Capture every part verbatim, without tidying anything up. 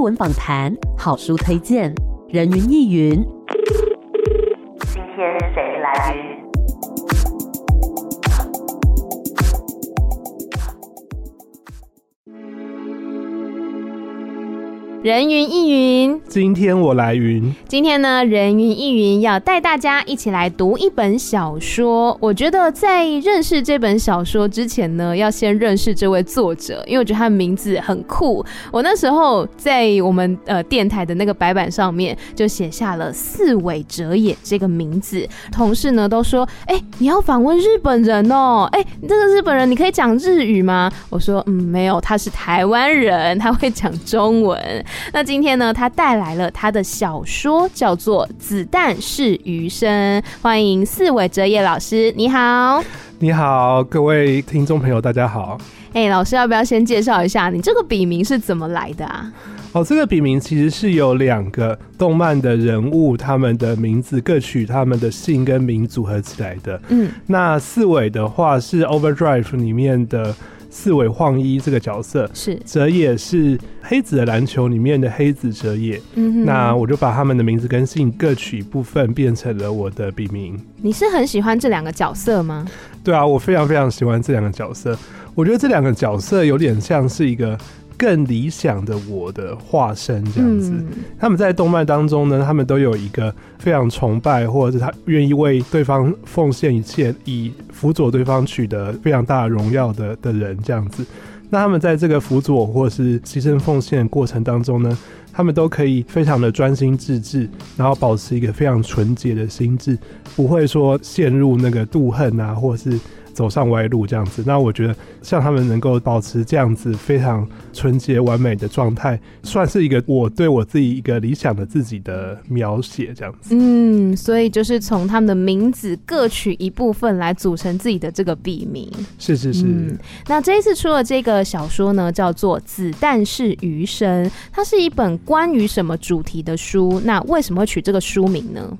文访谈、好书推荐、人云亦云。今天谁来云？人云亦云，今天我来云。今天呢，人云亦云要带大家一起来读一本小说。我觉得在认识这本小说之前呢，要先认识这位作者，因为我觉得他的名字很酷。我那时候在我们呃电台的那个白板上面就写下了四尾哲也这个名字。同事呢都说，哎、欸，你要访问日本人哦，哎、欸，这个日本人你可以讲日语吗？我说，嗯，没有，他是台湾人，他会讲中文。那今天呢，他带来了他的小说，叫做《子弹是余生》。欢迎四尾哲也老师，你好。你好，各位听众朋友，大家好。哎、欸，老师，要不要先介绍一下你这个笔名是怎么来的啊？哦，这个笔名其实是有两个动漫的人物，他们的名字各取他们的姓跟名组合起来的。嗯，那四尾的话是 Overdrive 里面的四尾晃一这个角色，是哲也是黑子的篮球里面的黑子哲也、嗯、那我就把他们的名字跟姓各取一部分变成了我的笔名。你是很喜欢这两个角色吗？对啊，我非常非常喜欢这两个角色。我觉得这两个角色有点像是一个更理想的我的化身这样子、嗯、他们在动漫当中呢，他们都有一个非常崇拜，或者是他愿意为对方奉献一切，以辅佐对方取得非常大的荣耀 的, 的人这样子。那他们在这个辅佐或是牺牲奉献的过程当中呢，他们都可以非常的专心致志，然后保持一个非常纯洁的心智，不会说陷入那个妒恨啊，或是走上歪路这样子。那我觉得像他们能够保持这样子非常纯洁完美的状态，算是一个我对我自己一个理想的自己的描写这样子。嗯，所以就是从他们的名字各取一部分来组成自己的这个笔名。是是是、嗯、那这一次出了这个小说呢，叫做《子弹是余生》，它是一本关于什么主题的书？那为什么会取这个书名呢？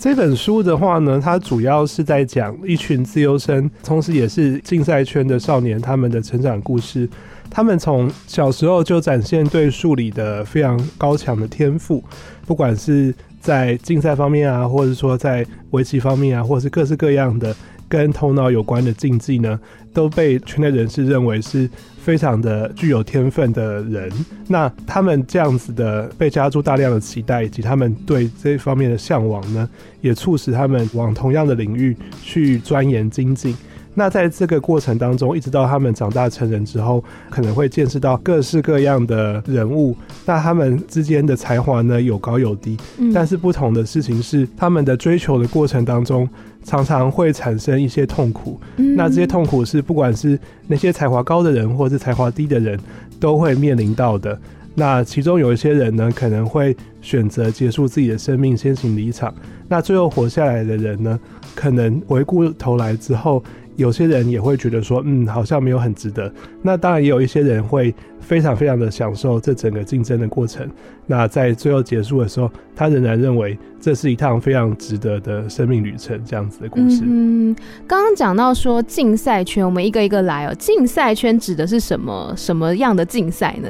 这本书的话呢，它主要是在讲一群自由生，同时也是竞赛圈的少年，他们的成长故事。他们从小时候就展现对数理的非常高强的天赋，不管是在竞赛方面啊，或者说在围棋方面啊，或者是各式各样的跟头脑有关的竞技呢，都被圈内人士认为是非常的具有天分的人。那他们这样子的被加注大量的期待，以及他们对这方面的向往呢，也促使他们往同样的领域去钻研精进。那在这个过程当中，一直到他们长大成人之后，可能会见识到各式各样的人物，那他们之间的才华呢，有高有低、嗯、但是不同的事情是，他们的追求的过程当中常常会产生一些痛苦、嗯、那这些痛苦是不管是那些才华高的人或是才华低的人都会面临到的。那其中有一些人呢，可能会选择结束自己的生命，先行离场。那最后活下来的人呢，可能回顾头来之后，有些人也会觉得说，嗯，好像没有很值得。那当然也有一些人会非常非常的享受这整个竞争的过程，那在最后结束的时候，他仍然认为这是一趟非常值得的生命旅程这样子的故事。嗯，刚刚讲到说竞赛圈，我们一个一个来哦。竞赛圈指的是什么什么样的竞赛呢？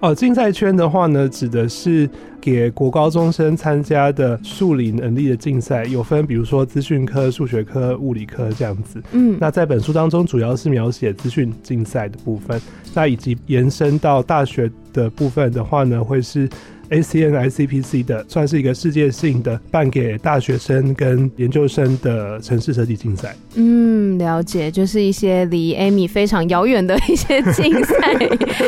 哦，竞赛圈的话呢，指的是给国高中生参加的数理能力的竞赛，有分比如说资讯科、数学科、物理科这样子。嗯，那在本书当中主要是描写资讯竞赛的部分，那以及延伸到大学的部分的话呢，会是 A C M I C P C 的，算是一个世界性的办给大学生跟研究生的城市设计竞赛。嗯，了解，就是一些离 Amy 非常遥远的一些竞赛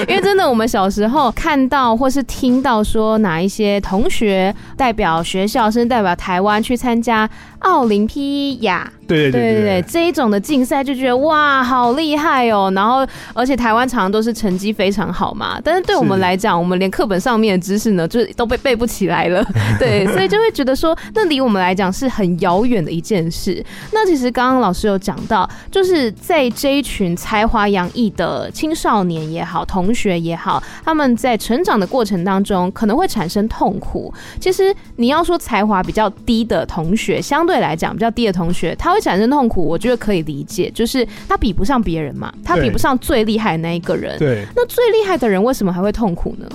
因为真的我们小时候看到或是听到说哪一些同学代表学校甚至代表台湾去参加奥林匹亚，对对对 对, 對, 對, 對这一种的竞赛，就觉得哇好厉害哦。然后而且台湾常常都是成绩非常好嘛，但是对我们来讲，我们连课本上面的知识呢，就是都被背不起来了对，所以就会觉得说那离我们来讲是很遥远的一件事。那其实刚刚老师有讲到，就是在这一群才华洋溢的青少年也好，同学也好，他们在成长的过程当中可能会产生痛苦。其实你要说才华比较低的同学，相对来讲比较低的同学，他会产生痛苦，我觉得可以理解，就是他比不上别人嘛，他比不上最厉害的那一个人。对，那最厉害的人为什么还会痛苦呢？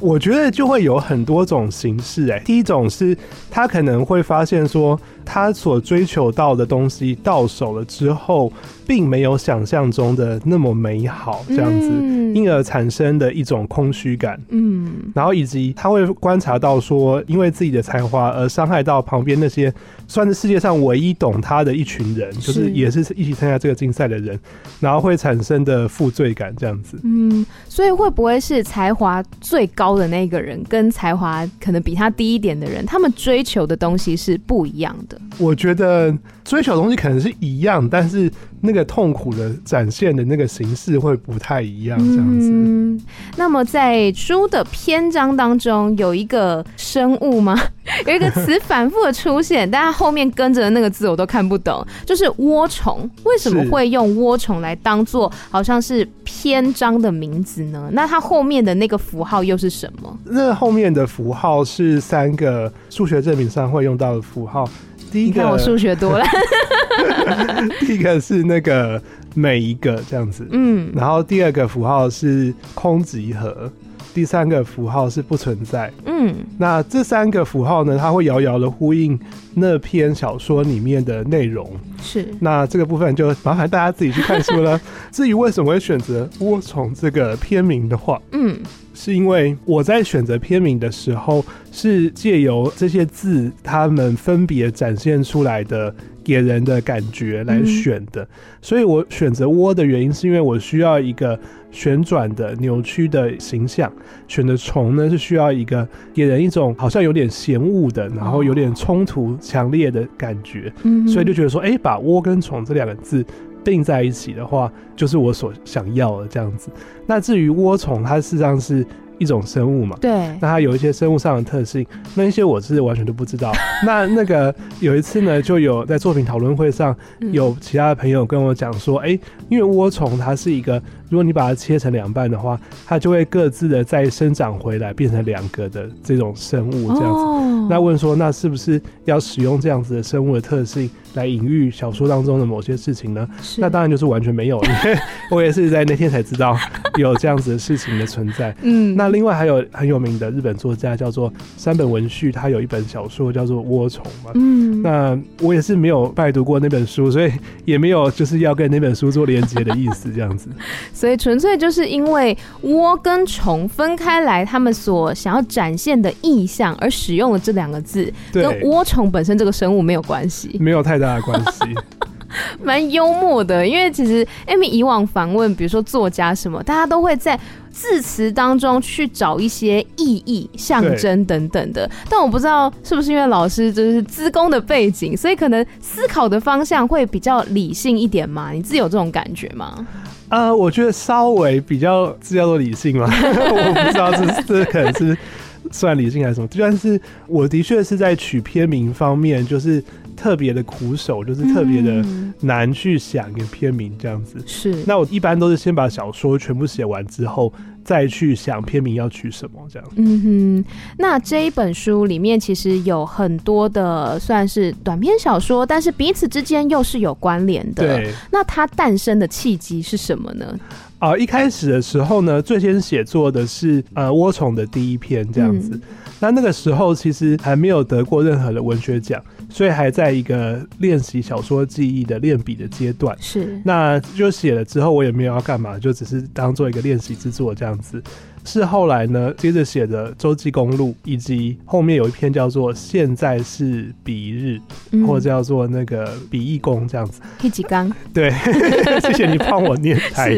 我觉得就会有很多种形式、欸、第一种是他可能会发现说他所追求到的东西到手了之后并没有想象中的那么美好这样子、嗯、因而产生的一种空虚感、嗯、然后以及他会观察到说因为自己的才华而伤害到旁边那些算是世界上唯一懂他的一群人，就是也是一起参加这个竞赛的人，然后会产生的负罪感这样子。嗯，所以会不会是才华最高的那个人跟才华可能比他低一点的人，他们追求的东西是不一样的？我觉得追求的东西可能是一样，但是那个痛苦的展现的那个形式会不太一样这样子、嗯、那么在书的篇章当中有一个生物吗有一个词反复的出现但它后面跟着的那个字我都看不懂，就是涡虫。为什么会用涡虫来当做好像是篇章的名字呢？那它后面的那个符号又是什么？那后面的符号是三个数学证明上会用到的符号。第一个，你看我数学多了第一个是那个每一个这样子，嗯，然后第二个符号是空集合，第三个符号是不存在，嗯，那这三个符号呢，它会遥遥的呼应那篇小说里面的内容，是。那这个部分就麻烦大家自己去看书了。至于为什么会选择涡虫这个篇名的话，嗯，是因为我在选择篇名的时候，是借由这些字它们分别展现出来的给人的感觉来选的、嗯、所以我选择涡的原因是因为我需要一个旋转的扭曲的形象，选的虫呢是需要一个给人一种好像有点嫌恶的然后有点冲突强烈的感觉、哦、所以就觉得说哎、欸，把涡跟虫这两个字并在一起的话就是我所想要的这样子。那至于涡虫它事实上是一种生物嘛，对，那它有一些生物上的特性，那一些我是完全都不知道那那个有一次呢就有在作品讨论会上有其他的朋友跟我讲说哎、嗯欸，因为涡虫它是一个如果你把它切成两半的话它就会各自的再生长回来变成两个的这种生物这样子、哦、那问说那是不是要使用这样子的生物的特性来隐喻小说当中的某些事情呢？那当然就是完全没有因为我也是在那天才知道有这样子的事情的存在嗯，那另外还有很有名的日本作家叫做山本文绪，他有一本小说叫做涡虫嘛、嗯、那我也是没有拜读过那本书，所以也没有就是要跟那本书做连结的意思这样子所以纯粹就是因为涡跟虫分开来他们所想要展现的意象而使用了这两个字，跟涡虫本身这个生物没有关系，没有太大的关系蛮幽默的，因为其实 Amy 以往访问比如说作家什么大家都会在字词当中去找一些意义象征等等的，但我不知道是不是因为老师就是资工的背景，所以可能思考的方向会比较理性一点嘛，你自己有这种感觉吗？呃，我觉得稍微比较这叫做理性嘛我不知道这这可能是算理性还是什么，但是我的确是在取篇名方面就是特别的苦手，就是特别的难去想一个篇名这样子、嗯、是。那我一般都是先把小说全部写完之后再去想篇名要取什么这样。嗯哼，那这一本书里面其实有很多的算是短篇小说，但是彼此之间又是有关联的。对，那它诞生的契机是什么呢？啊、呃，一开始的时候呢，最先写作的是呃涡虫的第一篇这样子、嗯。那那个时候其实还没有得过任何的文学奖，所以还在一个练习小说技艺的练笔的阶段。是，那就写了之后，我也没有要干嘛，就只是当做一个练习之作这样子。是后来呢接着写的洲际公路，以及后面有一篇叫做现在是比日、嗯、或者叫做那个比翼公这样子一起刚对谢谢你帮我念台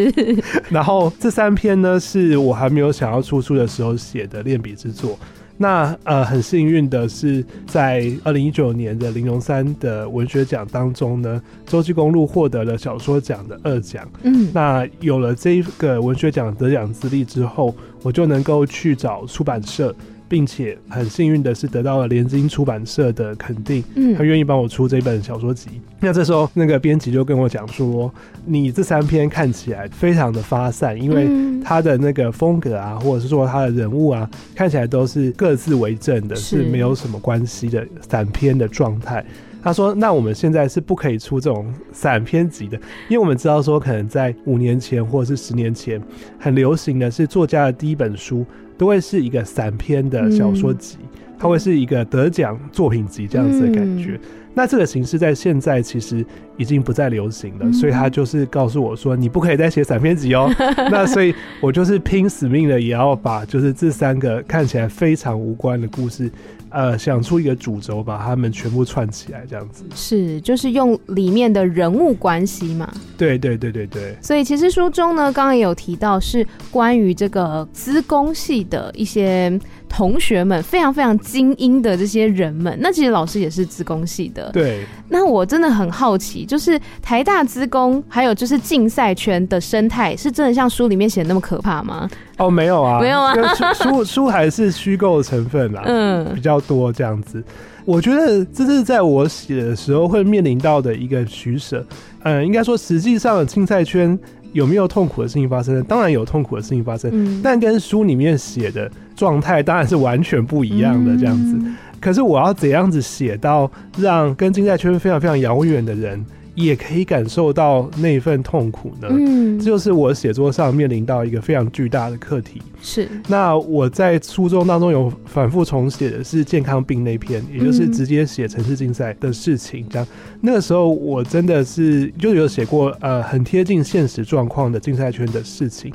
然后这三篇呢是我还没有想要出书的时候写的练笔之作。那呃，很幸运的是，在二零一九年的林荣三的文学奖当中呢，《洲际公路》获得了小说奖的二奖。嗯，那有了这个文学奖得奖资历之后，我就能够去找出版社，并且很幸运的是得到了联经出版社的肯定，嗯，他愿意帮我出这本小说集。那这时候那个编辑就跟我讲说，你这三篇看起来非常的发散，因为他的那个风格啊，或者是说他的人物啊，看起来都是各自为政的，是没有什么关系的散篇的状态。他说那我们现在是不可以出这种散篇集的，因为我们知道说可能在五年前或是十年前很流行的是作家的第一本书都会是一个散篇的小说集、嗯、它会是一个得奖作品集这样子的感觉、嗯、那这个形式在现在其实已经不再流行了、嗯、所以他就是告诉我说你不可以再写散篇集哦那所以我就是拼死命的也要把就是这三个看起来非常无关的故事呃，想出一个主轴把它们全部串起来这样子，是就是用里面的人物关系嘛，对对对对对。所以其实书中呢刚刚也有提到是关于这个资工系的一些同学们，非常非常精英的这些人们，那其实老师也是资工系的，对。那我真的很好奇就是台大资工还有就是竞赛圈的生态是真的像书里面写的那么可怕吗？哦没有啊没有啊书, 书还是虚构的成分啦、嗯、比较多这样子。我觉得这是在我写的时候会面临到的一个取舍，嗯，应该说实际上的竞赛圈有没有痛苦的事情发生？当然有痛苦的事情发生、嗯、但跟书里面写的状态当然是完全不一样的这样子、嗯、可是我要怎样子写到让跟竞赛圈非常非常遥远的人也可以感受到那份痛苦呢？嗯，这就是我写作上面临到一个非常巨大的课题。是，那我在书中当中有反复重写的是健康病那篇，也就是直接写城市竞赛的事情。这样，那个时候我真的是就有写过呃很贴近现实状况的竞赛圈的事情。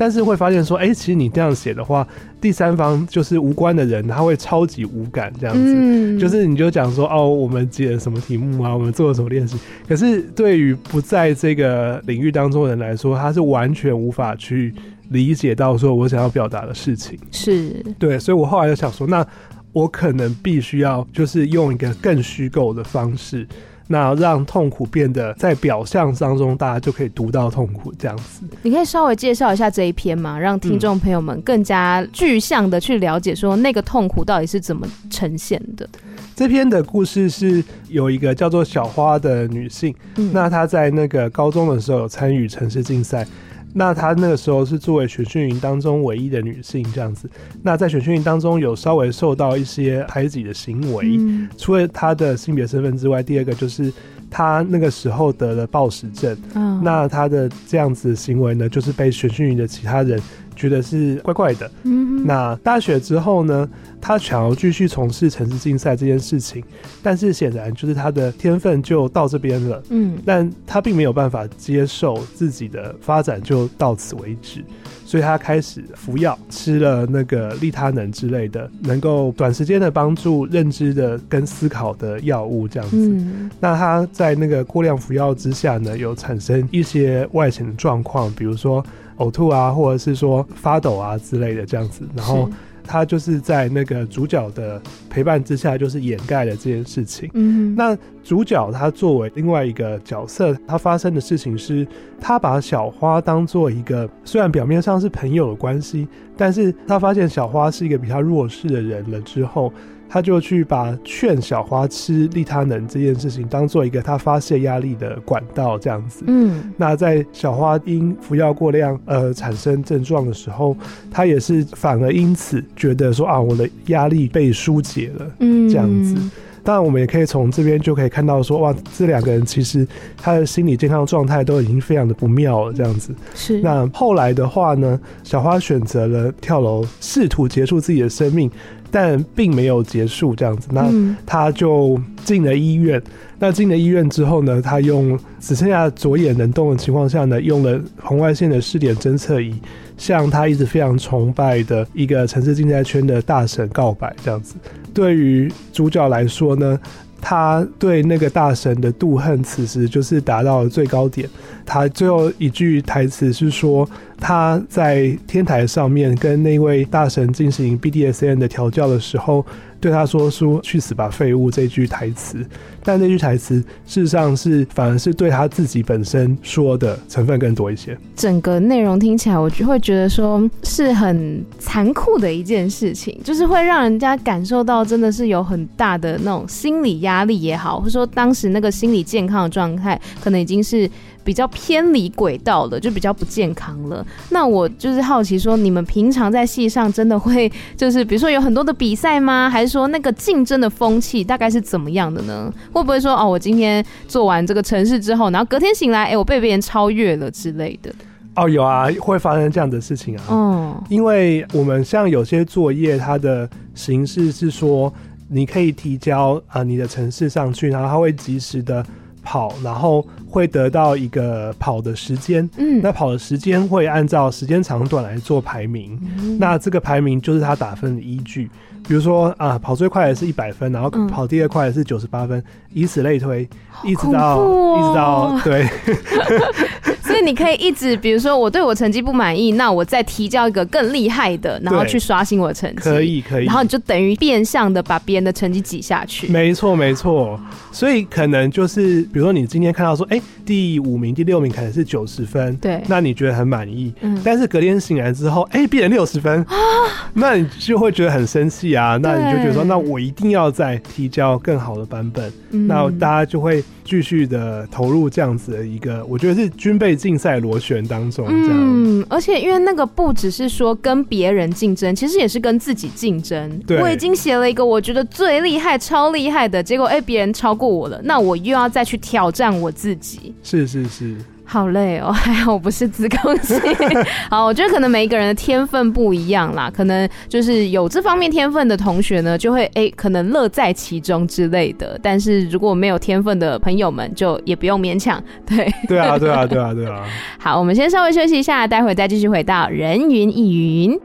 但是会发现说，哎、欸，其实你这样写的话，第三方就是无关的人，他会超级无感这样子。嗯、就是你就讲说，哦，我们解了什么题目啊，我们做了什么练习。可是对于不在这个领域当中的人来说，他是完全无法去理解到说我想要表达的事情。是，对，所以我后来就想说，那我可能必须要就是用一个更虚构的方式。那让痛苦变得在表象当中大家就可以读到痛苦这样子。你可以稍微介绍一下这一篇吗？让听众朋友们更加具象的去了解说那个痛苦到底是怎么呈现的、嗯、这篇的故事是有一个叫做小花的女性、嗯、那她在那个高中的时候有参与城市竞赛，那她那个时候是作为选训营当中唯一的女性这样子，那在选训营当中有稍微受到一些排挤的行为、嗯、除了她的性别身份之外，第二个就是她那个时候得了暴食症、哦、那她的这样子的行为呢就是被选训营的其他人觉得是怪怪的、嗯、那大学之后呢她想要继续从事城市竞赛这件事情，但是显然就是她的天分就到这边了、嗯、但她并没有办法接受自己的发展就到此为止，所以她开始服药，吃了那个利他能之类的能够短时间的帮助认知的跟思考的药物这样子、嗯、那她在那个过量服药之下呢有产生一些外显的状况，比如说呕吐啊，或者是说发抖啊之类的这样子，然后他就是在那个主角的陪伴之下就是掩盖了这件事情、嗯、那主角他作为另外一个角色，他发生的事情是他把小花当作一个虽然表面上是朋友的关系，但是他发现小花是一个比较弱势的人了之后，他就去把劝小花吃利他能这件事情当做一个他发泄压力的管道这样子。嗯，那在小花因服药过量呃产生症状的时候，他也是反而因此觉得说啊我的压力被疏解了这样子、嗯、当然我们也可以从这边就可以看到说哇这两个人其实他的心理健康状态都已经非常的不妙了这样子。是，那后来的话呢小花选择了跳楼试图结束自己的生命，但并没有结束这样子，那他就进了医院、嗯、那进了医院之后呢，他用只剩下左眼能动的情况下呢，用了红外线的视点侦测仪向他一直非常崇拜的一个城市竞赛圈的大神告白这样子。对于主角来说呢，他对那个大神的妒恨此时就是达到了最高点，他最后一句台词是说他在天台上面跟那位大神进行 B D S M 的调教的时候对他说出去死吧废物这句台词，但那句台词事实上是反而是对他自己本身说的成分更多一些。整个内容听起来我就会觉得说是很残酷的一件事情，就是会让人家感受到真的是有很大的那种心理压力也好，或者说当时那个心理健康的状态可能已经是比较偏离轨道了，就比较不健康了。那我就是好奇说你们平常在戏上真的会就是比如说有很多的比赛吗？还是说，那个竞争的风气大概是怎么样的呢？会不会说哦，我今天做完这个程式之后，然后隔天醒来，哎、欸，我被别人超越了之类的？哦，有啊，会发生这样的事情啊。哦，因为我们像有些作业，它的形式是说，你可以提交啊、呃、你的程式上去，然后它会及时的跑，然后会得到一个跑的时间。嗯，那跑的时间会按照时间长短来做排名。嗯，那这个排名就是它打分的依据。比如说啊，跑最快的是一百分，然后跑第二快的是九十八分，嗯，以此类推，一直到、哦、一直到对。所以你可以一直，比如说我对我成绩不满意，那我再提交一个更厉害的，然后去刷新我的成绩。可以可以。然后你就等于变相的把别人的成绩挤下去。没错没错。所以可能就是，比如说你今天看到说，哎、欸，第五名、第六名可能是九十分，对，那你觉得很满意，嗯，但是隔天醒来之后，哎、欸，变成六十分、啊，那你就会觉得很生气啊。啊，那你就觉得说，那我一定要再提交更好的版本，嗯，那大家就会继续的投入这样子的一个，我觉得是军备竞赛螺旋当中这样。嗯，而且因为那个不只是说跟别人竞争，其实也是跟自己竞争。对，我已经写了一个我觉得最厉害、超厉害的，结果哎，别人超过我了，那我又要再去挑战我自己。是是是。好累哦，还好我不是子宫肌。好，我觉得可能每一个人的天分不一样啦，可能就是有这方面天分的同学呢，就会哎、欸，可能乐在其中之类的。但是如果没有天分的朋友们，就也不用勉强。对，对啊，对啊，对啊，对啊。好，我们先稍微休息一下，待会再继续回到人云亦云。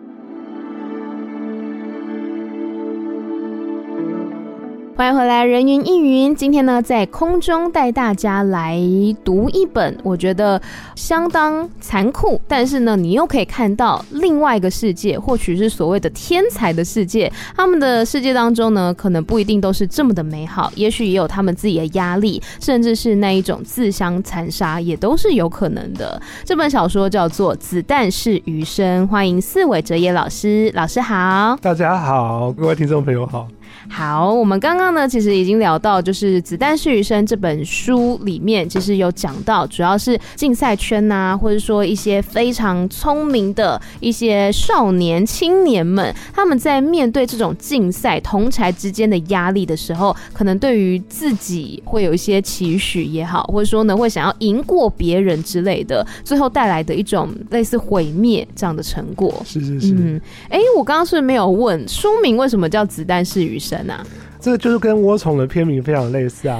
欢迎回来人云亦云，今天呢在空中带大家来读一本我觉得相当残酷，但是呢你又可以看到另外一个世界，或许是所谓的天才的世界，他们的世界当中呢可能不一定都是这么的美好，也许也有他们自己的压力，甚至是那一种自相残杀也都是有可能的。这本小说叫做《子弹是余生》，欢迎寺尾哲也老师。老师好。大家好，各位听众朋友好。好，我们刚刚呢其实已经聊到，就是《子弹是余生》这本书里面其实有讲到，主要是竞赛圈啊，或者说一些非常聪明的一些少年青年们，他们在面对这种竞赛同侪之间的压力的时候，可能对于自己会有一些期许也好，或者说呢会想要赢过别人之类的，最后带来的一种类似毁灭这样的成果。是是是。嗯，哎，我刚刚是没有问书名为什么叫《子弹是余生》啊，这个就是跟窝虫的片名非常类似啊。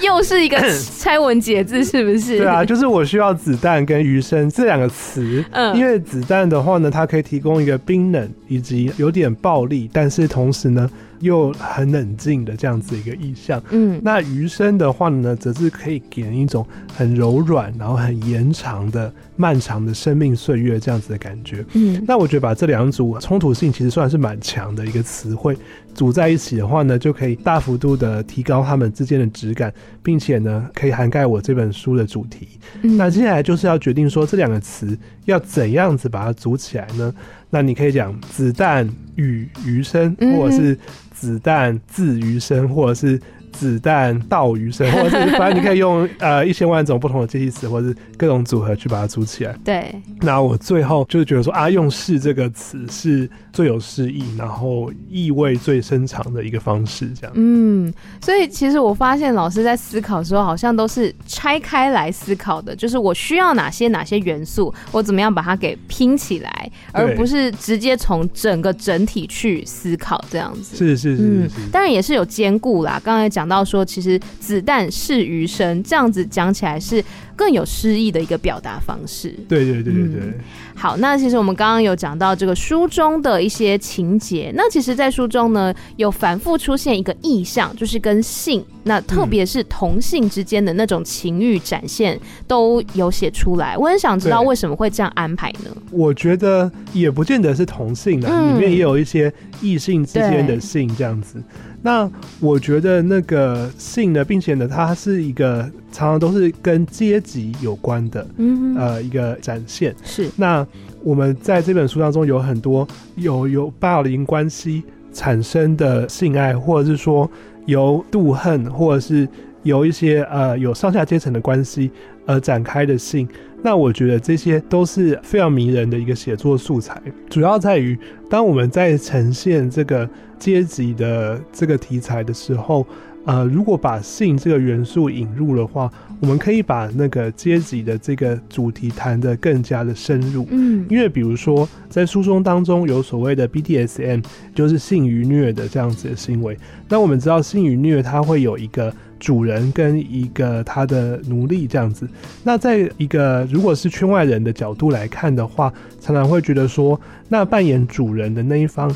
又是一个拆文解字是不是？对啊，就是我需要子弹跟余生这两个词，嗯，因为子弹的话呢它可以提供一个冰冷以及有点暴力，但是同时呢又很冷静的这样子一个意象。嗯，那余生的话呢则是可以给人一种很柔软然后很延长的漫长的生命岁月这样子的感觉。嗯，那我觉得把这两组冲突性其实算是蛮强的一个词汇组在一起的话呢，就可以大幅度的提高他们之间的质感，并且呢可以涵盖我这本书的主题。嗯，那接下来就是要决定说这两个词要怎样子把它组起来呢？那你可以讲子弹与余生，或者是子弹自余生，或者是子弹到余生，或者是反正你可以用呃一千万种不同的介系词，或者是各种组合去把它组起来。对。那我最后就是觉得说啊，用是这个词是最有诗意，然后意味最深长的一个方式，这样。嗯，所以其实我发现老师在思考的时候，好像都是拆开来思考的，就是我需要哪些哪些元素，我怎么样把它给拼起来，而不是直接从整个整体去思考这样子。是是是是，嗯，当然也是有兼顾啦，刚才讲。讲到说其实子弹是余生这样子讲起来是更有诗意的一个表达方式。对对对对对，嗯。好，那其实我们刚刚有讲到这个书中的一些情节，那其实在书中呢有反复出现一个意象，就是跟性，那特别是同性之间的那种情欲展现都有写出来。我很想知道为什么会这样安排呢？我觉得也不见得是同性啦，嗯，里面也有一些异性之间的性这样子。那我觉得那个性呢，并且呢它是一个常常都是跟阶级有关的，嗯，呃一个展现。是，那我们在这本书当中有很多有有霸凌关系产生的性爱，或者是说由妒恨，或者是由一些呃有上下阶层的关系而展开的性，那我觉得这些都是非常迷人的一个写作素材，主要在于当我们在呈现这个阶级的这个题材的时候，呃，如果把性这个元素引入的话，我们可以把那个阶级的这个主题谈得更加的深入。嗯，因为比如说在书中当中有所谓的 B D S M， 就是性愉虐的这样子的行为。那我们知道性愉虐它会有一个主人跟一个他的奴隶这样子。那在一个如果是圈外人的角度来看的话，常常会觉得说，那扮演主人的那一方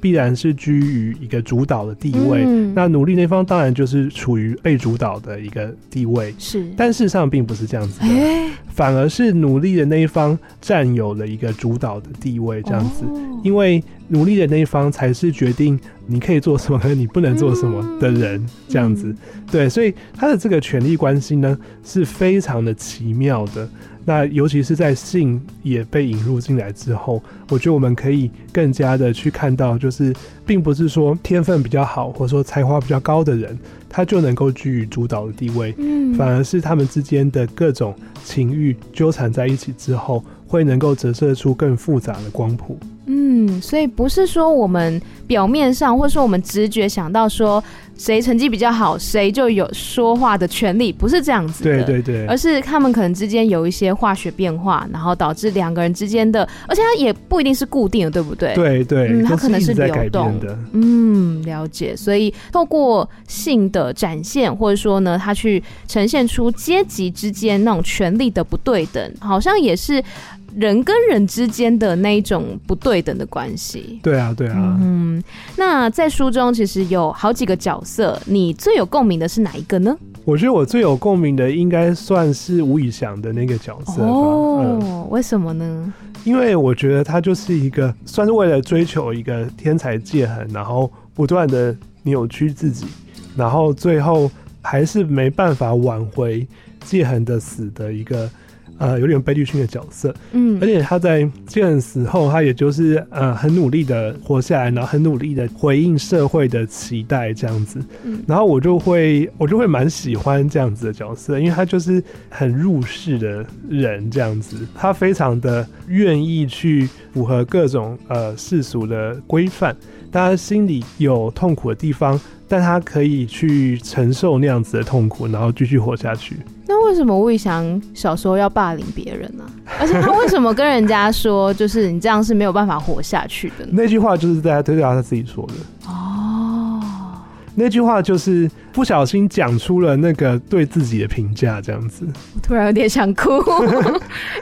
必然是居于一个主导的地位，嗯，那奴隶那方当然就是处于被主导的一个地位，是，但事实上并不是这样子的，欸，反而是奴隶的那一方占有了一个主导的地位这样子，哦，因为奴隶的那一方才是决定你可以做什么和你不能做什么的人这样子，嗯嗯，对，所以他的这个权力关系呢是非常的奇妙的。那尤其是在性也被引入进来之后，我觉得我们可以更加的去看到，就是并不是说天分比较好或者说才华比较高的人他就能够居于主导的地位，嗯，反而是他们之间的各种情欲纠缠在一起之后，会能够折射出更复杂的光谱。嗯，所以不是说我们表面上或者说我们直觉想到说谁成绩比较好谁就有说话的权利，不是这样子的，对对对，而是他们可能之间有一些化学变化，然后导致两个人之间的，而且它也不一定是固定的，对不对？对对，嗯，它可能是流动的。嗯，了解。所以透过性的展现或者说呢它去呈现出阶级之间那种权力的不对等，好像也是人跟人之间的那一种不对等的关系。对啊对啊。嗯，那在书中其实有好几个角色，你最有共鸣的是哪一个呢？我觉得我最有共鸣的应该算是吴以翔的那个角色吧。哦，嗯，为什么呢？因为我觉得他就是一个算是为了追求一个天才界痕，然后不断的扭曲自己，然后最后还是没办法挽回界痕的死的一个呃，有点悲剧性的角色，嗯，而且他在界痕死后，他也就是呃很努力的活下来，然后很努力的回应社会的期待这样子，嗯，然后我就会我就会蛮喜欢这样子的角色，因为他就是很入世的人这样子，他非常的愿意去符合各种呃世俗的规范，但他心里有痛苦的地方，但他可以去承受那样子的痛苦，然后继续活下去。那为什么吴以翔小时候要霸凌别人呢，啊？而且他为什么跟人家说，就是你这样是没有办法活下去的呢？那句话就是在对他自己说的。哦，那句话就是不小心讲出了那个对自己的评价，这样子。我突然有点想哭，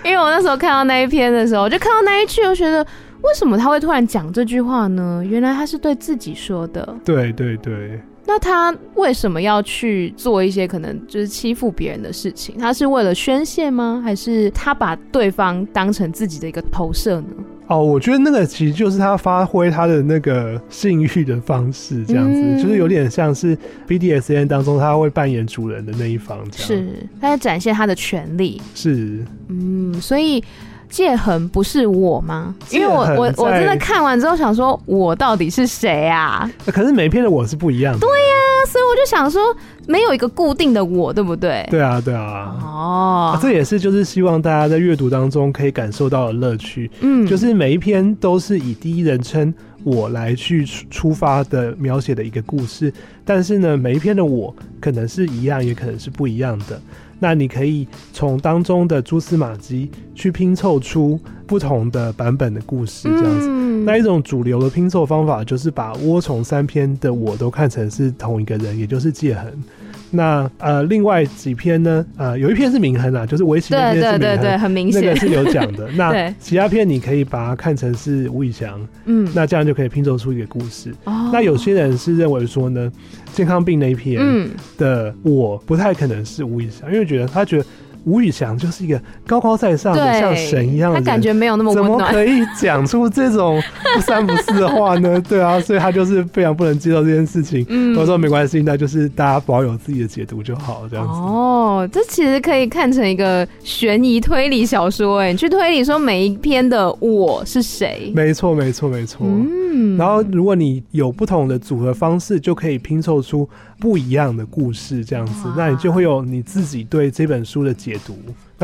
因为我那时候看到那一篇的时候，我就看到那一句，我觉得为什么他会突然讲这句话呢？原来他是对自己说的。对对对。那他为什么要去做一些可能就是欺负别人的事情？他是为了宣泄吗？还是他把对方当成自己的一个投射呢？哦，我觉得那个其实就是他发挥他的那个性欲的方式，这样子，嗯，就是有点像是 B D S M 当中他会扮演主人的那一方这样，是他在展现他的权利。是，嗯，所以界痕不是我吗？因为我我我真的看完之后想说，我到底是谁啊？可是每篇的我是不一样的。对呀，啊，所以我就想说，没有一个固定的我，对不对？对啊，对啊。哦，啊，这也是就是希望大家在阅读当中可以感受到的乐趣。嗯，就是每一篇都是以第一人称我来去出发的描写的一个故事，但是呢，每一篇的我可能是一样，也可能是不一样的。那你可以从当中的蛛丝马迹去拼凑出不同的版本的故事，这样子。嗯，那一种主流的拼凑方法就是把涡虫三篇的我都看成是同一个人，也就是界痕。那呃，另外几篇呢？呃，有一篇是铭痕啦，就是围棋那篇是铭痕，对对对对，很明显，那个是有讲的。那其他篇你可以把它看成是吴以翔，嗯，那这样就可以拼凑出一个故事。哦，那有些人是认为说呢，健康病那一篇的我不太可能是吴以翔，因为觉得他觉得吴以翔就是一个高高在上的像神一样的人，他感觉没有那么温暖，怎么可以讲出这种不三不四的话呢？对啊，所以他就是非常不能接受这件事情。嗯，我说没关系，那就是大家保有自己的解读就好，这样子。哦，这其实可以看成一个悬疑推理小说，哎，你去推理说每一篇的我是谁？没错，没错，没错。嗯，然后如果你有不同的组合方式，就可以拼凑出不一样的故事，这样子，那你就会有你自己对这本书的解读。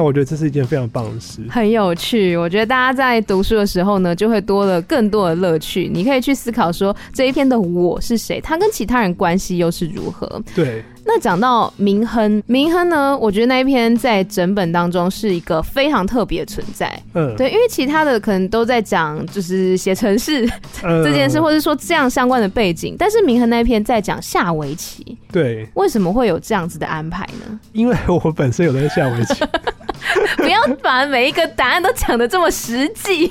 但我觉得这是一件非常棒的事，很有趣。我觉得大家在读书的时候呢，就会多了更多的乐趣，你可以去思考说这一篇的我是谁，他跟其他人关系又是如何。对，那讲到明亨，明亨呢，我觉得那一篇在整本当中是一个非常特别的存在。嗯，对，因为其他的可能都在讲就是写程式、嗯、这件事，或者说这样相关的背景，但是明亨那一篇在讲下围棋。对，为什么会有这样子的安排呢？因为我本身有在下围棋。不要把每一个答案都讲得这么实际。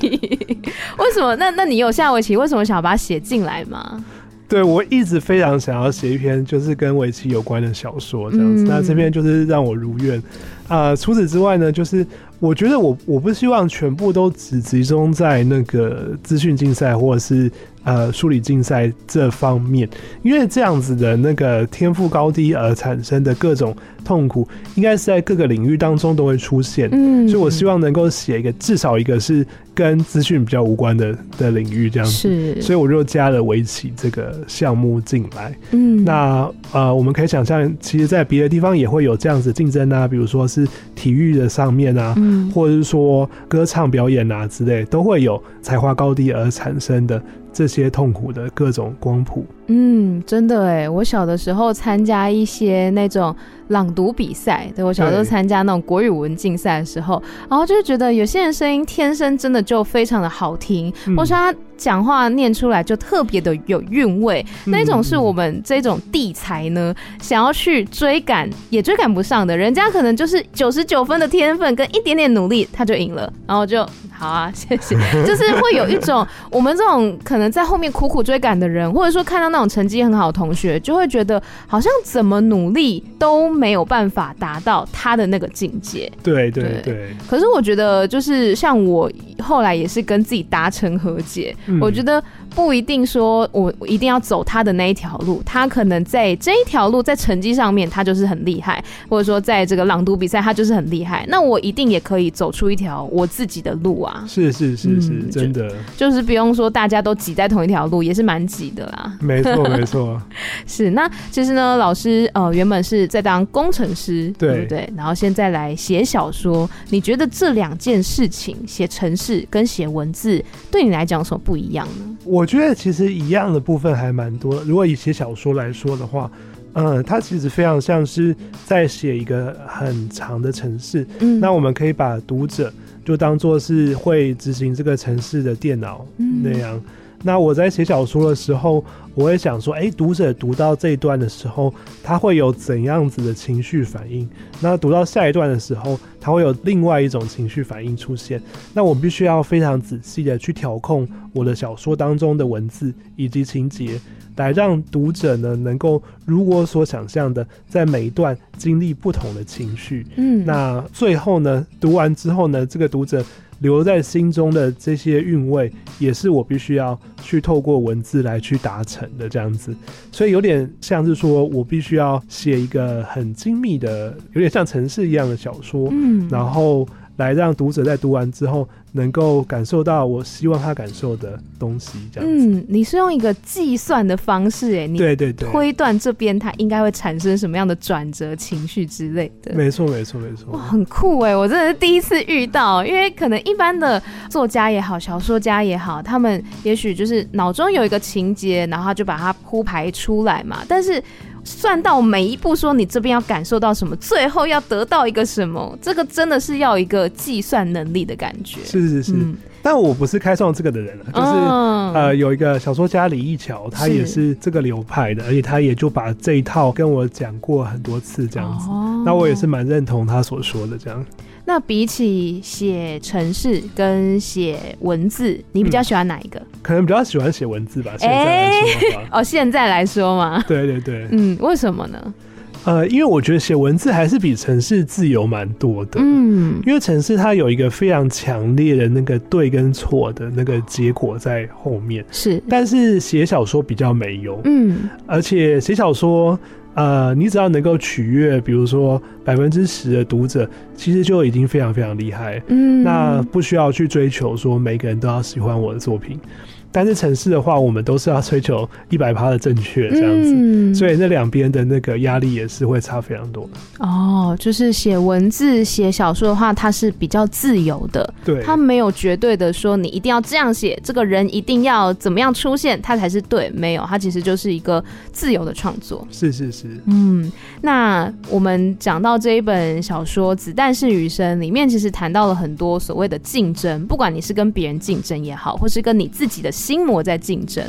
为什么？那那你有下围棋，为什么想要把它写进来吗？对，我一直非常想要写一篇就是跟围棋有关的小说这样子、嗯、那这篇就是让我如愿、呃、除此之外呢，就是我觉得我我不希望全部都只集中在那个资讯竞赛或者是呃数理竞赛这方面，因为这样子的那个天赋高低而产生的各种痛苦应该是在各个领域当中都会出现、嗯、所以我希望能够写一个至少一个是跟资讯比较无关的的领域这样子，所以我就加了围棋这个项目进来、嗯、那呃我们可以想象其实在别的地方也会有这样子竞争啊，比如说是体育的上面啊、嗯、或者是说歌唱表演啊之类都会有才华高低而产生的这些痛苦的各种光谱。嗯，真的耶，我小的时候参加一些那种朗读比赛，对，我小时候参加那种国语文竞赛的时候，然后就觉得有些人声音天生真的就非常的好听、嗯、或是他讲话念出来就特别的有韵味、嗯、那种是我们这种地才呢想要去追赶也追赶不上的，人家可能就是九十九分的天分跟一点点努力他就赢了，然后就好啊谢谢。就是会有一种我们这种可能在后面苦苦追赶的人，或者说看到那种成绩很好的同学，就会觉得好像怎么努力都没有办法达到他的那个境界。对对 对, 對，可是我觉得就是像我后来也是跟自己达成和解、嗯、我觉得不一定说我一定要走他的那一条路，他可能在这一条路在成绩上面他就是很厉害，或者说在这个朗读比赛他就是很厉害，那我一定也可以走出一条我自己的路啊。是是是是、嗯、真的 就, 就是不用说大家都挤在同一条路，也是蛮挤的啦。没错没错。是，那其实呢老师呃原本是在当工程师 对, 对不对，然后现在来写小说，你觉得这两件事情写程式跟写文字对你来讲有什么不一样呢？我觉得其实一样的部分还蛮多的，如果以写小说来说的话，嗯，它其实非常像是在写一个很长的程式、嗯、那我们可以把读者就当作是会执行这个程式的电脑那样、嗯、那我在写小说的时候我会想说，哎，读者读到这一段的时候他会有怎样子的情绪反应，那读到下一段的时候他会有另外一种情绪反应出现，那我必须要非常仔细的去调控我的小说当中的文字以及情节，来让读者呢能够如我所想象的在每一段经历不同的情绪、嗯、那最后呢读完之后呢，这个读者留在心中的这些韵味也是我必须要去透过文字来去达成的这样子，所以有点像是说我必须要写一个很精密的有点像程式一样的小说、嗯、然后来让读者在读完之后能够感受到我希望他感受的东西这样子。嗯，你是用一个计算的方式耶，你推断这边他应该会产生什么样的转折情绪之类的。没错没错没错。哇，很酷耶，我真的是第一次遇到，因为可能一般的作家也好小说家也好，他们也许就是脑中有一个情节然后他就把它铺排出来嘛，但是算到每一步说你这边要感受到什么，最后要得到一个什么，这个真的是要一个计算能力的感觉。是是是、嗯、但我不是开创这个的人、啊、就是、哦呃、有一个小说家李义桥，他也是这个流派的，而且他也就把这一套跟我讲过很多次这样子、哦、那我也是蛮认同他所说的这样。那比起写程式跟写文字，你比较喜欢哪一个？嗯、可能比较喜欢写文字吧。现在来说吧、欸、哦，现在来说嘛。对对对。嗯，为什么呢？呃，因为我觉得写文字还是比程式自由蛮多的。嗯，因为程式它有一个非常强烈的那个对跟错的那个结果在后面。是。但是写小说比较没有。嗯。而且写小说呃，你只要能够取悦，比如说百分之十的读者，其实就已经非常非常厉害。嗯，那不需要去追求说每个人都要喜欢我的作品。但是程式的话，我们都是要追求 百分之百 的正确这样子，嗯，所以那两边的那个压力也是会差非常多的。哦，就是写文字写小说的话，它是比较自由的，对，它没有绝对的说你一定要这样写，这个人一定要怎么样出现它才是对，没有，它其实就是一个自由的创作。是是是。嗯，那我们讲到这一本小说《子弹是雨声》里面，其实谈到了很多所谓的竞争，不管你是跟别人竞争也好，或是跟你自己的心魔在竞争，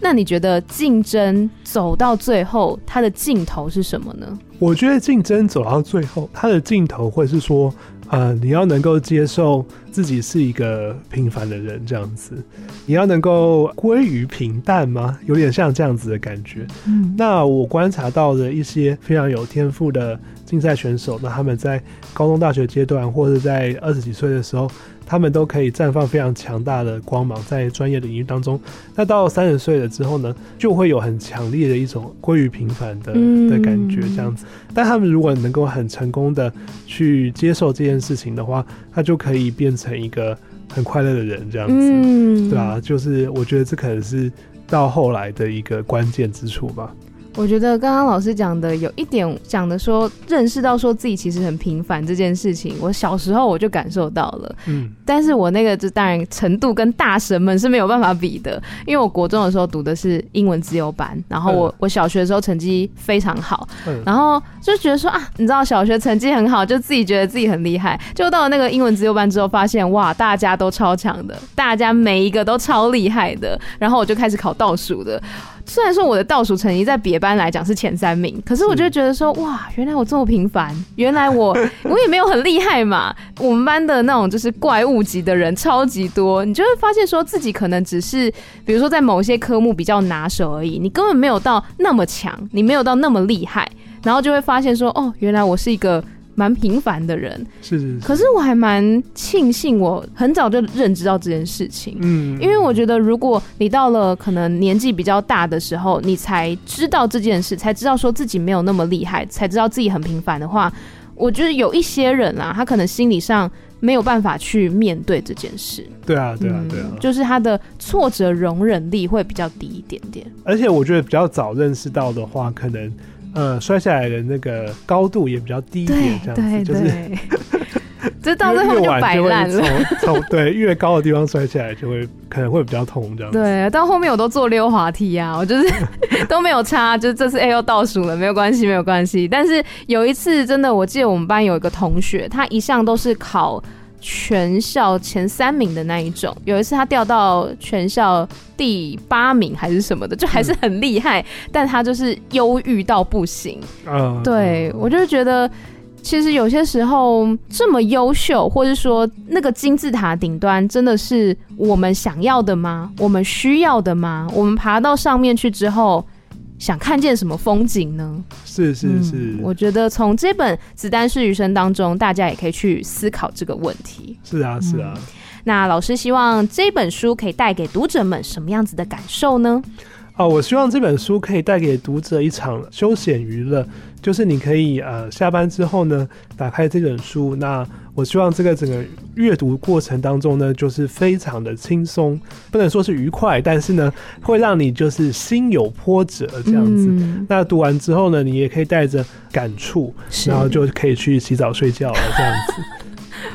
那你觉得竞争走到最后它的尽头是什么呢？我觉得竞争走到最后它的尽头会是说，呃，你要能够接受自己是一个平凡的人这样子，你要能够归于平淡吗？有点像这样子的感觉。嗯，那我观察到的一些非常有天赋的竞赛选手，那他们在高中大学阶段或者在二十几岁的时候，他们都可以绽放非常强大的光芒在专业领域当中，那到三十岁了之后呢，就会有很强烈的一种归于平凡 的, 的感觉这样子。但他们如果能够很成功的去接受这件事情的话，他就可以变成一个很快乐的人这样子，对啊，就是我觉得这可能是到后来的一个关键之处吧。我觉得刚刚老师讲的有一点讲的说，认识到说自己其实很平凡这件事情，我小时候我就感受到了。嗯，但是我那个就当然程度跟大神们是没有办法比的，因为我国中的时候读的是英文自由班，然后我、嗯、我小学的时候成绩非常好，嗯，然后就觉得说啊，你知道小学成绩很好，就自己觉得自己很厉害，就到了那个英文自由班之后，发现哇，大家都超强的，大家每一个都超厉害的，然后我就开始考倒数的。虽然说我的倒数成绩在别班来讲是前三名，可是我就觉得说，哇，原来我这么平凡，原来我我也没有很厉害嘛。我们班的那种就是怪物级的人超级多，你就会发现说自己可能只是，比如说在某些科目比较拿手而已，你根本没有到那么强，你没有到那么厉害，然后就会发现说，哦，原来我是一个蛮平凡的人。是是是。可是我还蛮庆幸我很早就认知到这件事情，嗯，因为我觉得如果你到了可能年纪比较大的时候，你才知道这件事，才知道说自己没有那么厉害，才知道自己很平凡的话，我觉得有一些人啦，他可能心理上没有办法去面对这件事。对啊对啊对啊，嗯，就是他的挫折容忍力会比较低一点点。而且我觉得比较早认识到的话，可能呃，摔下来的那个高度也比较低一点，这样子，就是这到最后就摆烂了。从对越高的地方摔下来，就会可能会比较痛这样子。对，到后面我都坐溜滑梯啊，我就是都没有差，就是这次哎又倒数了，没有关系，没有关系。但是有一次真的，我记得我们班有一个同学，他一向都是考全校前三名的那一种，有一次他掉到全校第八名还是什么的，就还是很厉害，嗯，但他就是忧郁到不行，嗯，对，我就觉得其实有些时候这么优秀，或是说那个金字塔顶端真的是我们想要的吗？我们需要的吗？我们爬到上面去之后想看见什么风景呢？是是是，嗯，我觉得从这本《子弹是雨声》当中，大家也可以去思考这个问题。是啊是啊，嗯，那老师希望这本书可以带给读者们什么样子的感受呢？啊，我希望这本书可以带给读者一场休闲娱乐，就是你可以呃下班之后呢，打开这本书，那我希望这个整个阅读过程当中呢，就是非常的轻松，不能说是愉快，但是呢，会让你就是心有波折这样子。嗯，那读完之后呢，你也可以带着感触，然后就可以去洗澡睡觉了这样子。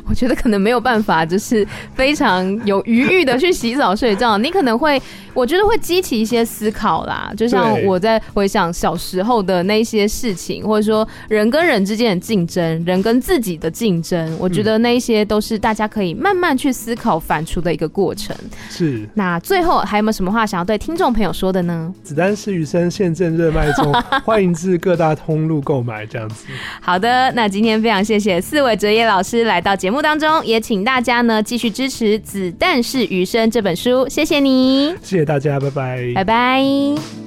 我觉得可能没有办法，就是非常有余裕的去洗澡睡觉。你可能会，我觉得会激起一些思考啦。就像我在回想小时候的那些事情，或者说人跟人之间的竞争，人跟自己的竞争，我觉得那一些都是大家可以慢慢去思考、反刍的一个过程。是。那最后还有没有什么话想要对听众朋友说的呢？子弹是雨声现正热卖中，欢迎至各大通路购买。这样子。好的，那今天非常谢谢四维哲也老师来到节目当中，也请大家呢继续支持《子弹是雨声》这本书，谢谢你，谢谢大家，拜拜，拜拜。